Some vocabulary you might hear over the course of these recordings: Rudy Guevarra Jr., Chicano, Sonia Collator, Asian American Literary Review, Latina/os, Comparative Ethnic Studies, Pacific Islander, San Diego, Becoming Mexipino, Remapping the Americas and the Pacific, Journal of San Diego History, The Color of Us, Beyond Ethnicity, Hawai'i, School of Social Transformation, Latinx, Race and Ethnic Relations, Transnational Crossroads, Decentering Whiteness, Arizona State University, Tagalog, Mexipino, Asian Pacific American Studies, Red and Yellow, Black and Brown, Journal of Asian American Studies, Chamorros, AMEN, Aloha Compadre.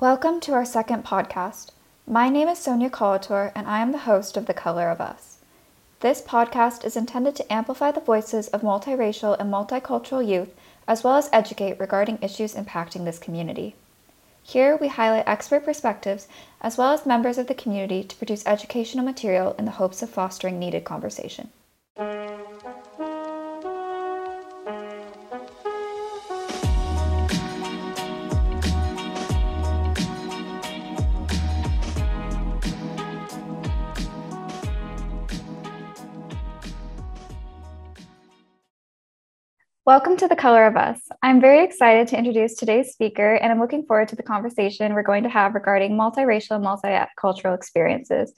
Welcome to our second podcast. My name is Sonia Collator, and I am the host of The Color of Us. This podcast is intended to amplify the voices of multiracial and multicultural youth, as well as educate regarding issues impacting this community. Here, we highlight expert perspectives, as well as members of the community, to produce educational material in the hopes of fostering needed conversation. Welcome to The Color of Us. I'm very excited to introduce today's speaker, and I'm looking forward to the conversation we're going to have regarding multiracial and multicultural experiences.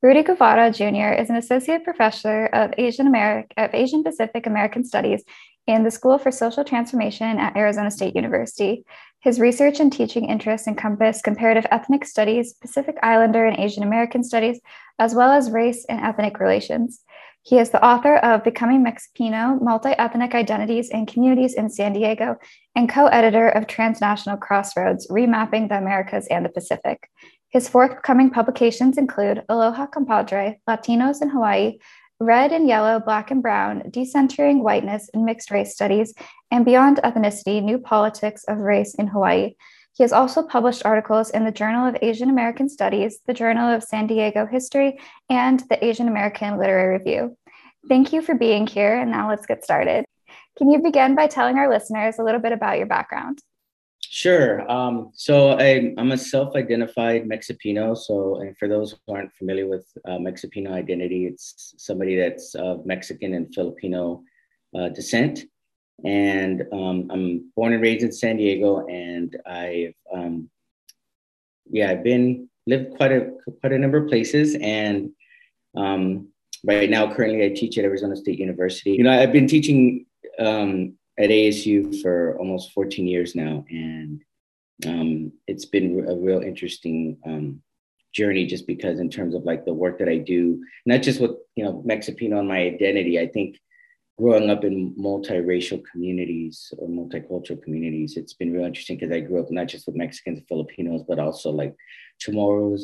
Rudy Guevarra Jr. is an associate professor of Asian Pacific American Studies in the School for Social Transformation at Arizona State University. His research and teaching interests encompass comparative ethnic studies, Pacific Islander and Asian American studies, as well as race and ethnic relations. He is the author of Becoming Mexipino, Multi-Ethnic Identities and Communities in San Diego, and co-editor of Transnational Crossroads, Remapping the Americas and the Pacific. His forthcoming publications include Aloha Compadre, Latinos in Hawai'i, Red and Yellow, Black and Brown, Decentering Whiteness in Mixed Race Studies, and Beyond Ethnicity: New Politics of Race in Hawai'i. He has also published articles in the Journal of Asian American Studies, the Journal of San Diego History, and the Asian American Literary Review. Thank you for being here, and now let's get started. Can you begin by telling our listeners a little bit about your background? Sure. So I'm a self-identified Mexipino. So, and for those who aren't familiar with Mexipino identity, it's somebody that's of Mexican and Filipino descent. And I'm born and raised in San Diego, and I've lived quite a number of places. And right now, currently, I teach at Arizona State University. You know, I've been teaching at ASU for almost 14 years now, and it's been a real interesting journey, just because in terms of like the work that I do, not just with Mexipino and my identity, I think. Growing up in multiracial communities or multicultural communities, it's been real interesting because I grew up not just with Mexicans and Filipinos, but also like Chamorros,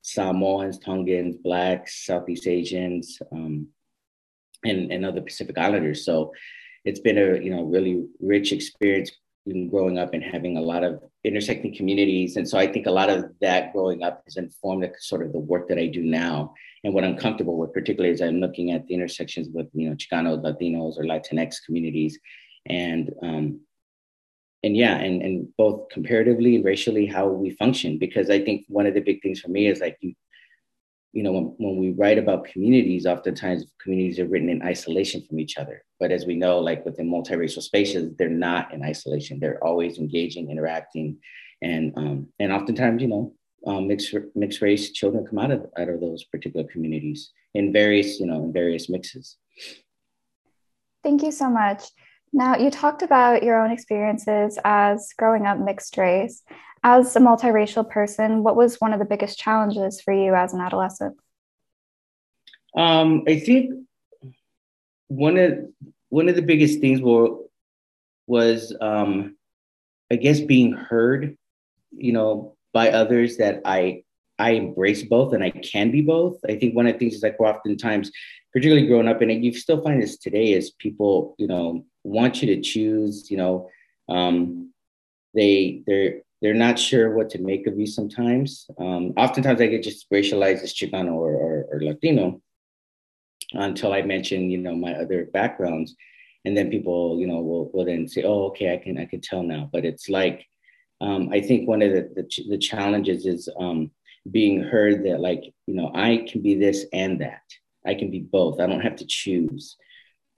Samoans, Tongans, Blacks, Southeast Asians, and other Pacific Islanders. So it's been a really rich experience in growing up and having a lot of intersecting communities. And so I think a lot of that growing up has informed the sort of the work that I do now and what I'm comfortable with, particularly as I'm looking at the intersections with, Chicano, Latinos, or Latinx communities. And both comparatively and racially, how we function, because I think one of the big things for me is like, when we write about communities, oftentimes communities are written in isolation from each other. But as we know, like within multiracial spaces, they're not in isolation. They're always engaging, interacting. And oftentimes, mixed race children come out of those particular communities in various mixes. Thank you so much. Now, you talked about your own experiences as growing up mixed race. As a multiracial person, what was one of the biggest challenges for you as an adolescent? I think one of the biggest things was being heard, by others, that I embrace both and I can be both. I think one of the things is like we're oftentimes, particularly growing up, and you still find this today, is people, want you to choose, they're not sure what to make of you sometimes. Oftentimes I get just racialized as Chicano or Latino until I mention, my other backgrounds. And then people, will then say, oh, okay, I can tell now. But it's like, I think one of the challenges is being heard that like, I can be this and that. I can be both. I don't have to choose.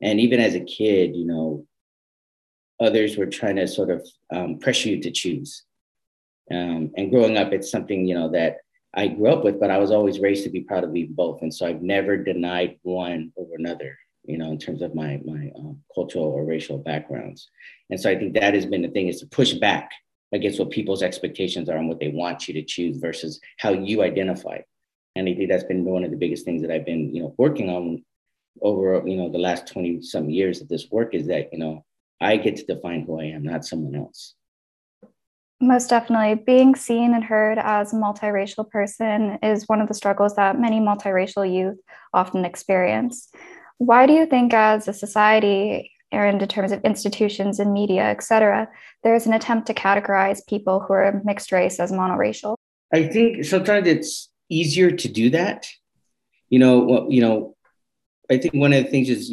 And even as a kid, others were trying to sort of pressure you to choose. And growing up, it's something, that I grew up with, but I was always raised to be proud of being both. And so I've never denied one over another, in terms of my cultural or racial backgrounds. And so I think that has been the thing, is to push back against what people's expectations are and what they want you to choose versus how you identify. And I think that's been one of the biggest things that I've been, working on over, the last 20 some years of this work, is that, I get to define who I am, not someone else. Most definitely. Being seen and heard as a multiracial person is one of the struggles that many multiracial youth often experience. Why do you think, as a society and in terms of institutions and media, etc., there is an attempt to categorize people who are mixed race as monoracial? I think sometimes it's easier to do that. I think one of the things is,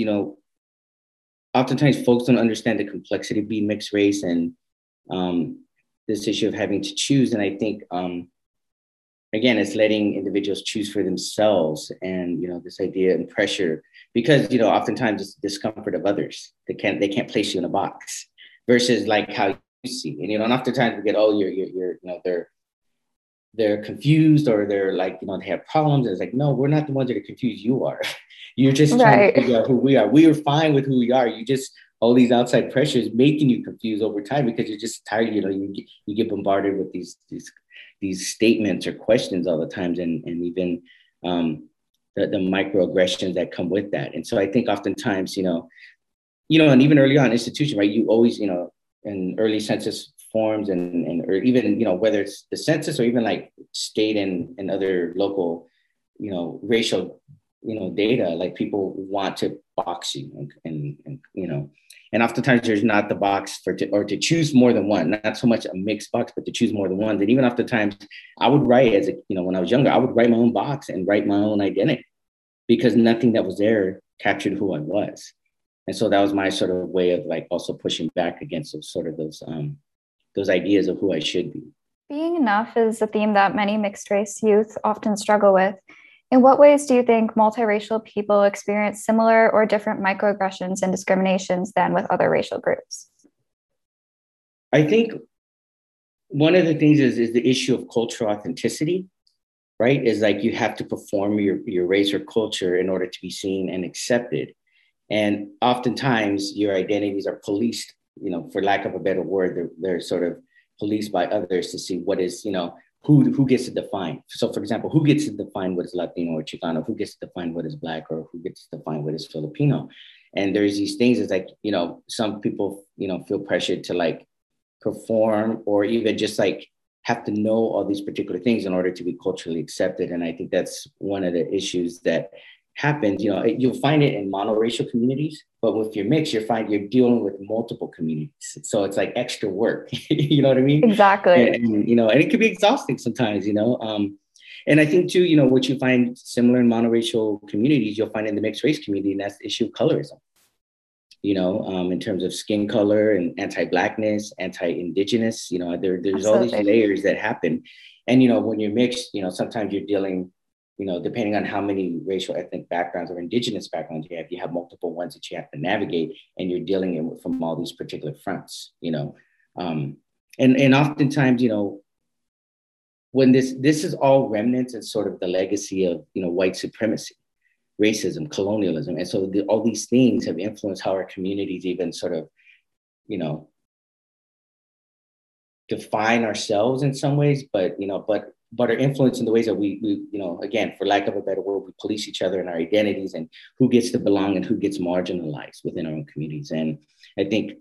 oftentimes folks don't understand the complexity of being mixed race and this issue of having to choose. And I think, again, it's letting individuals choose for themselves and, this idea and pressure, because, oftentimes it's the discomfort of others. They can't place you in a box versus like how you see. And, and oftentimes we get, oh, they're confused, or they're like, they have problems. And it's like, no, we're not the ones that are confused. You are. You're just trying to figure out who we are. We are fine with who we are. You just, all these outside pressures making you confused over time because you're just tired. You get bombarded with these statements or questions all the time, and even the microaggressions that come with that. And so I think oftentimes, and even early on institution, right? You always, in early census forms and or even, whether it's the census or even like state and other local, racial, data, like people want to box you and oftentimes there's not the box to choose more than one, not so much a mixed box, but to choose more than one. And even oftentimes I would write as a, when I was younger, I would write my own box and write my own identity because nothing that was there captured who I was. And so that was my sort of way of like also pushing back against those ideas of who I should be. Being enough is a theme that many mixed race youth often struggle with. In what ways do you think multiracial people experience similar or different microaggressions and discriminations than with other racial groups? I think one of the things is the issue of cultural authenticity, right? Is like you have to perform your race or culture in order to be seen and accepted. And oftentimes your identities are policed, for lack of a better word, they're sort of policed by others to see what is, who gets to define. So for example, who gets to define what is Latino or Chicano, who gets to define what is Black, or who gets to define what is Filipino. And there's these things, it's like, some people, feel pressured to like perform or even just like have to know all these particular things in order to be culturally accepted. And I think that's one of the issues that happens. You'll find it in monoracial communities, but with your mix, you're dealing with multiple communities. So it's like extra work, you know what I mean? Exactly. And it can be exhausting sometimes, and I think too, what you find similar in monoracial communities, you'll find in the mixed race community, and that's the issue of colorism, in terms of skin color and anti-Blackness, anti-Indigenous, there's Absolutely. All these layers that happen. And, when you're mixed, sometimes you're dealing, depending on how many racial ethnic backgrounds or Indigenous backgrounds you have multiple ones that you have to navigate, and you're dealing with from all these particular fronts, and oftentimes, when this is all remnants and sort of the legacy of, white supremacy, racism, colonialism. And so all these things have influenced how our communities even sort of, define ourselves in some ways, but are influencing the ways that we, again, for lack of a better word, we police each other and our identities and who gets to belong and who gets marginalized within our own communities. And I think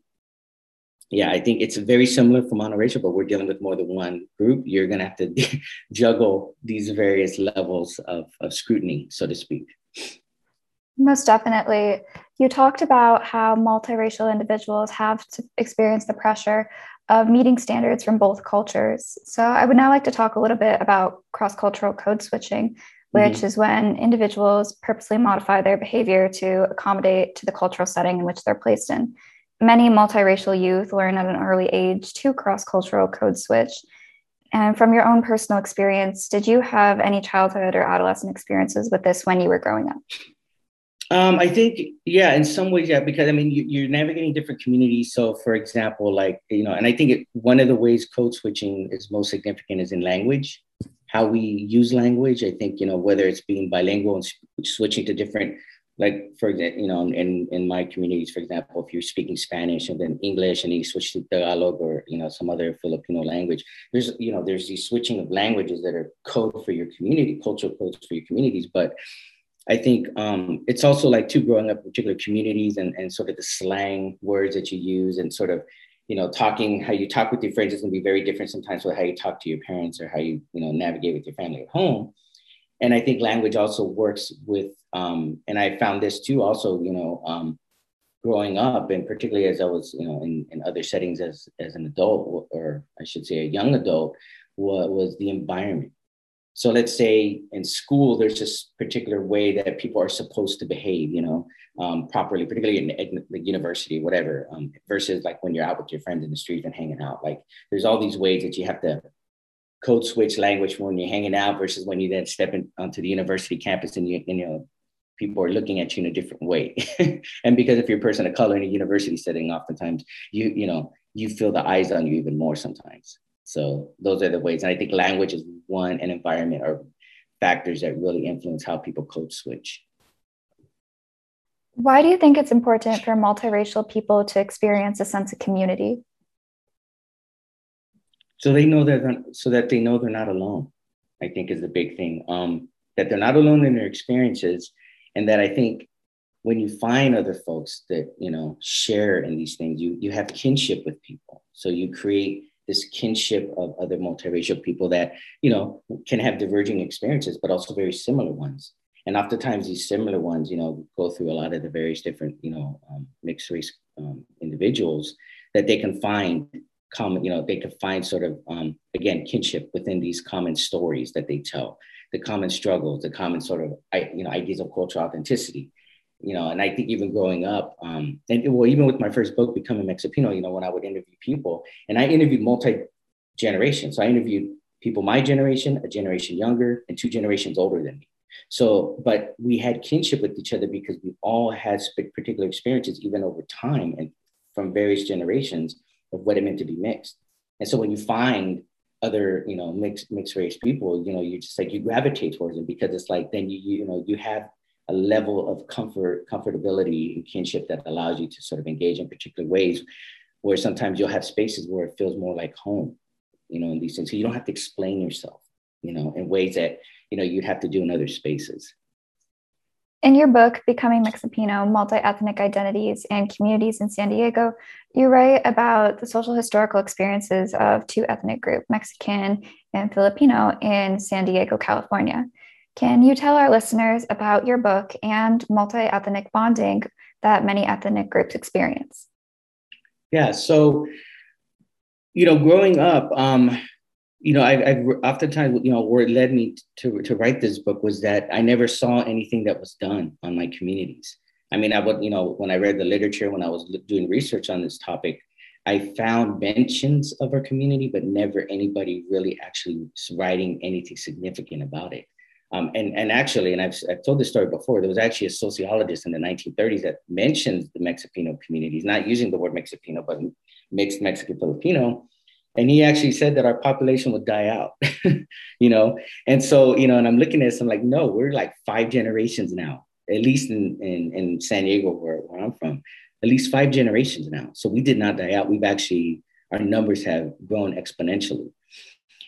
it's very similar for monoracial, but we're dealing with more than one group. You're going to have to juggle these various levels of scrutiny, so to speak. Most definitely. You talked about how multiracial individuals have to experience the pressure of meeting standards from both cultures. So I would now like to talk a little bit about cross-cultural code switching, which is when individuals purposely modify their behavior to accommodate to the cultural setting in which they're placed in. Many multiracial youth learn at an early age to cross-cultural code switch. And from your own personal experience, did you have any childhood or adolescent experiences with this when you were growing up? I think, in some ways, because I mean, you're navigating different communities. So for example, like, and I think one of the ways code switching is most significant is in language, how we use language. I think, whether it's being bilingual and switching to different, like, for example, in my communities, for example, if you're speaking Spanish and then English and you switch to Tagalog or, some other Filipino language, there's these switching of languages that are code for your community, cultural codes for your communities. But I think it's also like too growing up in particular communities and sort of the slang words that you use and sort of, you know, talking, how you talk with your friends is going to be very different sometimes with how you talk to your parents or how you, you know, navigate with your family at home. And I think language also works with, and I found this too also, you know, growing up, and particularly as I was, you know, in other settings as an adult, or I should say a young adult, was the environment. So let's say in school, there's this particular way that people are supposed to behave, you know, properly, particularly in the university, whatever, versus like when you're out with your friends in the street and hanging out. Like there's all these ways that you have to code switch language when you're hanging out versus when you then step in onto the university campus and you know, people are looking at you in a different way. And because if you're a person of color in a university setting, oftentimes you know, you feel the eyes on you even more sometimes. So those are the ways. And I think language is one, and environment are factors that really influence how people code switch. Why do you think it's important for multiracial people to experience a sense of community? So they know that, so that they know they're not alone, I think is the big thing. That they're not alone in their experiences. And that I think when you find other folks that, you know, share in these things, you have kinship with people. So you create this kinship of other multiracial people that, you know, can have diverging experiences, but also very similar ones. And oftentimes these similar ones, you know, go through a lot of the various different, you know, mixed race individuals, that they can find common, you know, they can find sort of, again, kinship within these common stories that they tell, the common struggles, the common sort of, you know, ideas of cultural authenticity, you know. And I think even growing up, even with my first book, Becoming Mexipino, you know, when I would interview people, and I interviewed multi-generation. So I interviewed people my generation, a generation younger, and two generations older than me. So, but we had kinship with each other because we all had particular experiences, even over time and from various generations, of what it meant to be mixed. And so when you find other, you know, mixed race people, you know, you just like, you gravitate towards them because it's like, then you know, you have a level of comfortability and kinship that allows you to sort of engage in particular ways, where sometimes you'll have spaces where it feels more like home, you know, in these things. So you don't have to explain yourself, you know, in ways that, you know, you'd have to do in other spaces. In your book, Becoming Mexipino, Multi-Ethnic Identities and Communities in San Diego, you write about the social historical experiences of two ethnic groups, Mexican and Filipino, in San Diego, California. Can you tell our listeners about your book and multi-ethnic bonding that many ethnic groups experience? Yeah, so, you know, growing up, you know, I've oftentimes, you know, where it led me to write this book was that I never saw anything that was done on my communities. I mean, I would, you know, when I read the literature, when I was doing research on this topic, I found mentions of our community, but never anybody really actually writing anything significant about it. And actually, and I've told this story before, there was actually a sociologist in the 1930s that mentioned the Mexipino communities, not using the word Mexipino, but mixed Mexican-Filipino. And he actually said that our population would die out, you know? And so, you know, and I'm looking at this, I'm like, no, we're like five generations now, at least in San Diego, where I'm from, at least five generations now. So we did not die out. We've actually, our numbers have grown exponentially.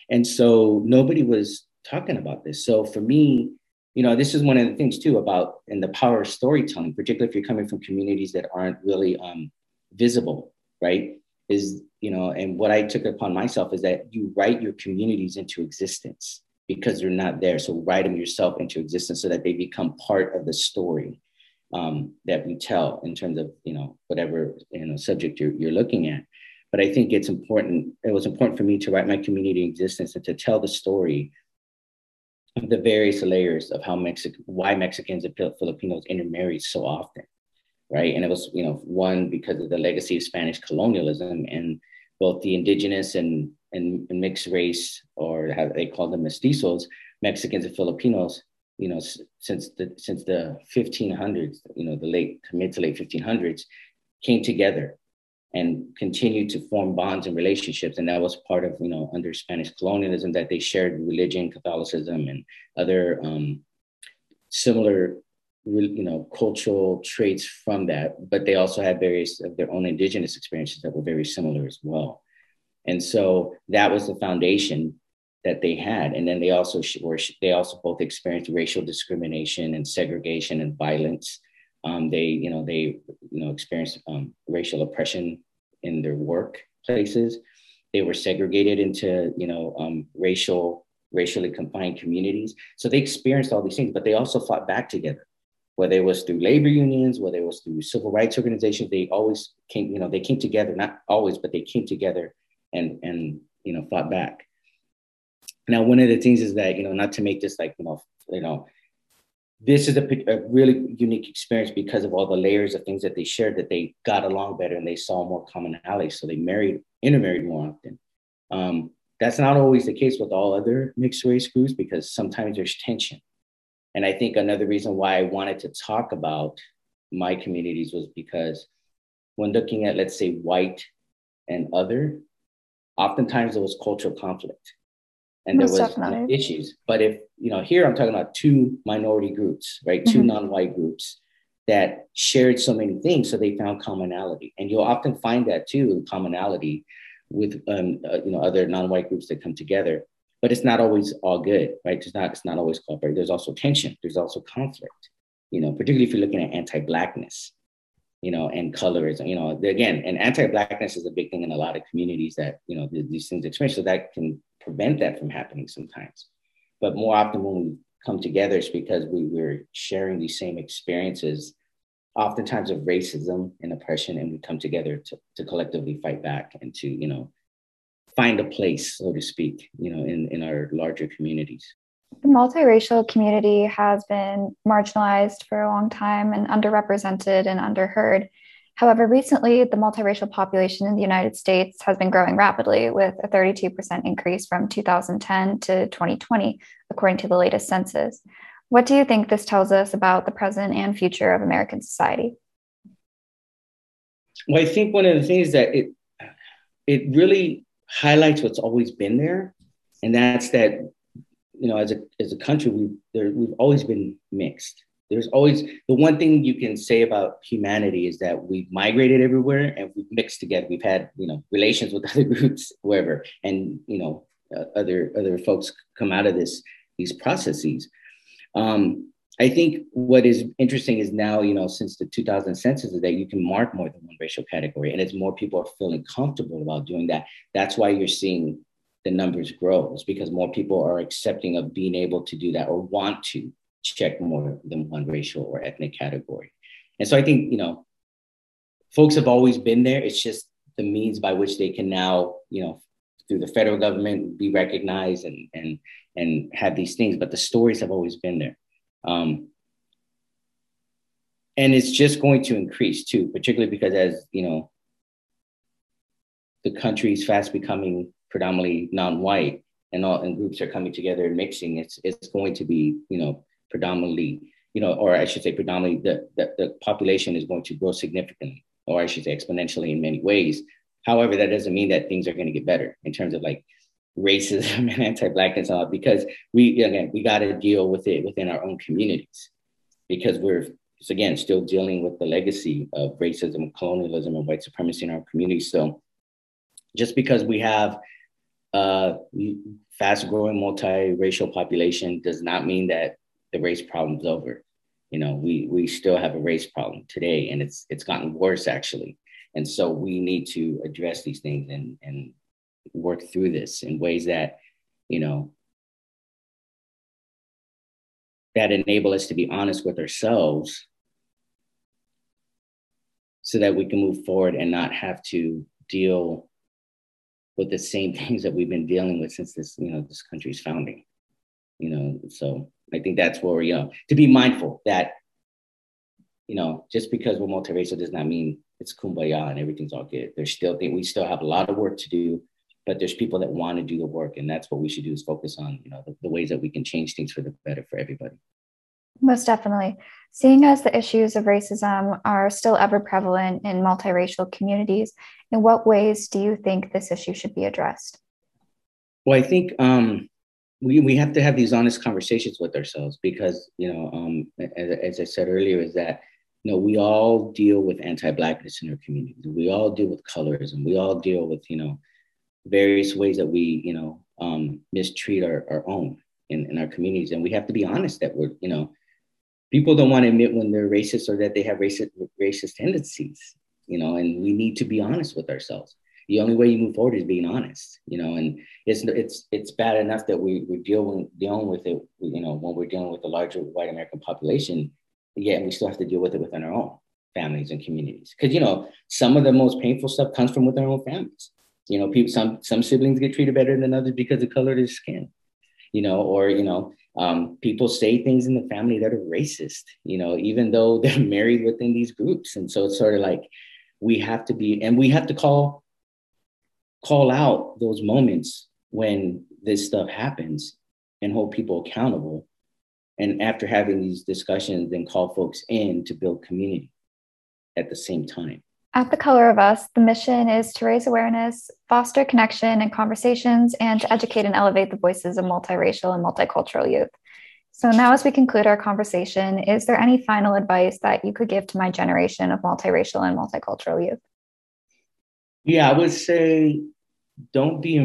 And so nobody was talking about this. So for me, you know, this is one of the things too about, and the power of storytelling, particularly if you're coming from communities that aren't really visible, right? Is, you know, and what I took upon myself is that you write your communities into existence because they're not there. So write them yourself into existence so that they become part of the story that we tell in terms of, you know, whatever, you know, subject you're looking at. But I think it's important. It was important for me to write my community in existence and to tell the story of the various layers of how why Mexicans and Filipinos intermarried so often. Right. And it was, you know, one, because of the legacy of Spanish colonialism and both the indigenous and mixed race, or how they call them mestizos, Mexicans and Filipinos, you know, since the 1500s, you know, the mid to late 1500s, came together and continued to form bonds and relationships. And that was part of, you know, under Spanish colonialism, that they shared religion, Catholicism, and other similar, you know, cultural traits from that, but they also had various of their own indigenous experiences that were very similar as well. And so that was the foundation that they had. And then they also both experienced racial discrimination and segregation and violence. They experienced racial oppression in their work places. They were segregated into, racially confined communities. So they experienced all these things, but they also fought back together, whether it was through labor unions, whether it was through civil rights organizations. They always came, they came together, not always, but they came together and fought back. Now, one of the things is that, not to make this like, this is a really unique experience because of all the layers of things that they shared, that they got along better and they saw more commonalities. So they intermarried more often. That's not always the case with all other mixed race groups, because sometimes there's tension. And I think another reason why I wanted to talk about my communities was because when looking at, let's say, white and other, oftentimes there was cultural conflict. And there was issues. But if, here I'm talking about two minority groups, right? Mm-hmm. Two non-white groups that shared so many things. So they found commonality. And you'll often find that too, commonality with, other non-white groups that come together. But it's not always all good, right? It's not always cooperative. There's also tension. There's also conflict, particularly if you're looking at anti-Blackness, and colorism, again, and anti-Blackness is a big thing in a lot of communities that, these things experience. So that can prevent that from happening sometimes. But more often when we come together, it's because we're sharing these same experiences, oftentimes of racism and oppression, and we come together to collectively fight back and to, find a place, so to speak, in our larger communities. The multiracial community has been marginalized for a long time and underrepresented and underheard. However, recently, the multiracial population in the United States has been growing rapidly, with a 32% increase from 2010 to 2020, according to the latest census. What do you think this tells us about the present and future of American society? Well, I think one of the things that it really highlights what's always been there, and that's that, as a country, we've always been mixed. There's always, the one thing you can say about humanity is that we've migrated everywhere and we've mixed together. We've had, relations with other groups, wherever, and, other folks come out of these processes. I think what is interesting is now, since the 2000 census, is that you can mark more than one racial category, and it's more people are feeling comfortable about doing that. That's why you're seeing the numbers grow. It's because more people are accepting of being able to do that or want to check more than one racial or ethnic category. And so I think, folks have always been there. It's just the means by which they can now, through the federal government, be recognized and have these things, but the stories have always been there. And it's just going to increase too, particularly because as, the country is fast becoming predominantly non-white, and groups are coming together and mixing, it's going to be, predominantly, or I should say predominantly, the population is going to grow significantly, or I should say exponentially in many ways. However, that doesn't mean that things are going to get better in terms of like racism and anti-Blackness, and all, because we got to deal with it within our own communities, because we're, again, still dealing with the legacy of racism, colonialism, and white supremacy in our communities. So just because we have fast-growing multiracial population does not mean that the race problem's over. We still have a race problem today, and it's gotten worse actually. And so we need to address these things and work through this in ways that, that enable us to be honest with ourselves, so that we can move forward and not have to deal with the same things that we've been dealing with since this, this country's founding. So I think that's where we are, to be mindful that, just because we're multiracial does not mean it's kumbaya and everything's all good. We still have a lot of work to do, but there's people that want to do the work, and that's what we should do, is focus on, the ways that we can change things for the better for everybody. Most definitely. Seeing as the issues of racism are still ever prevalent in multiracial communities, in what ways do you think this issue should be addressed? Well, I think we have to have these honest conversations with ourselves, because, as I said earlier, is that, we all deal with anti-Blackness in our community. We all deal with colorism. We all deal with, various ways that we, mistreat our own in our communities. And we have to be honest that we're, people don't want to admit when they're racist or that they have racist tendencies, and we need to be honest with ourselves. the only way you move forward is being honest, you know. And it's bad enough that we're dealing with it, you know, when we're dealing with the larger white American population, yet we still have to deal with it within our own families and communities. Because, you know, some of the most painful stuff comes from within our own families. You know, people, some siblings get treated better than others because of the color of their skin, you know, or, you know, people say things in the family that are racist, you know, even though they're married within these groups. And so it's sort of like, we have to be, and we have to call out those moments when this stuff happens and hold people accountable. And after having these discussions, then call folks in to build community at the same time. At The Color of Us, the mission is to raise awareness, foster connection and conversations, and to educate and elevate the voices of multiracial and multicultural youth. So now, as we conclude our conversation, is there any final advice that you could give to my generation of multiracial and multicultural youth? Yeah, I would say don't be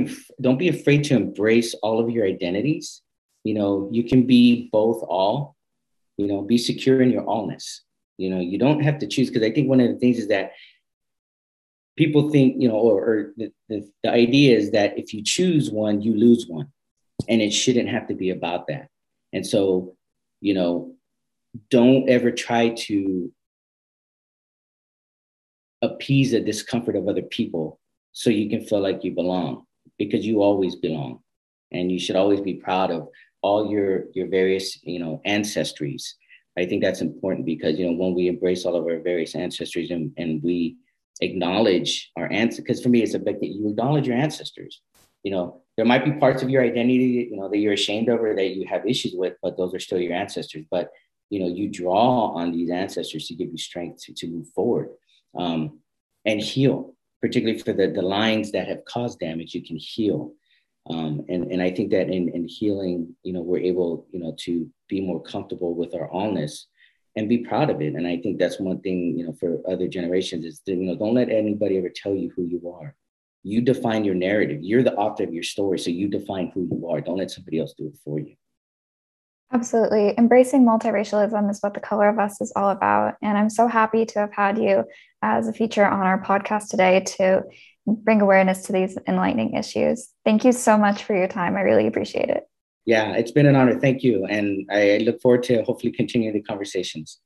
afraid to embrace all of your identities. You know, you can be both all, you know, be secure in your allness. You know, you don't have to choose, because I think one of the things is that people think, you know, or the idea is that if you choose one, you lose one, and it shouldn't have to be about that. And so, you know, don't ever try to appease the discomfort of other people so you can feel like you belong, because you always belong. And you should always be proud of all your various, you know, ancestries. I think that's important, because, you know, when we embrace all of our various ancestries and we acknowledge our ancestors, because for me, it's a big thing, you acknowledge your ancestors. You know, there might be parts of your identity, you know, that you're ashamed of or that you have issues with, but those are still your ancestors. But, you know, you draw on these ancestors to give you strength to move forward and heal, particularly for the lines that have caused damage. You can heal. And I think that in healing, you know, we're able, you know, to be more comfortable with our allness and be proud of it. And I think that's one thing, you know, for other generations is, that, you know, don't let anybody ever tell you who you are. You define your narrative. You're the author of your story. So you define who you are. Don't let somebody else do it for you. Absolutely. Embracing multiracialism is what The Color of Us is all about. And I'm so happy to have had you as a feature on our podcast today to bring awareness to these enlightening issues. Thank you so much for your time. I really appreciate it. Yeah, it's been an honor. Thank you. And I look forward to hopefully continuing the conversations.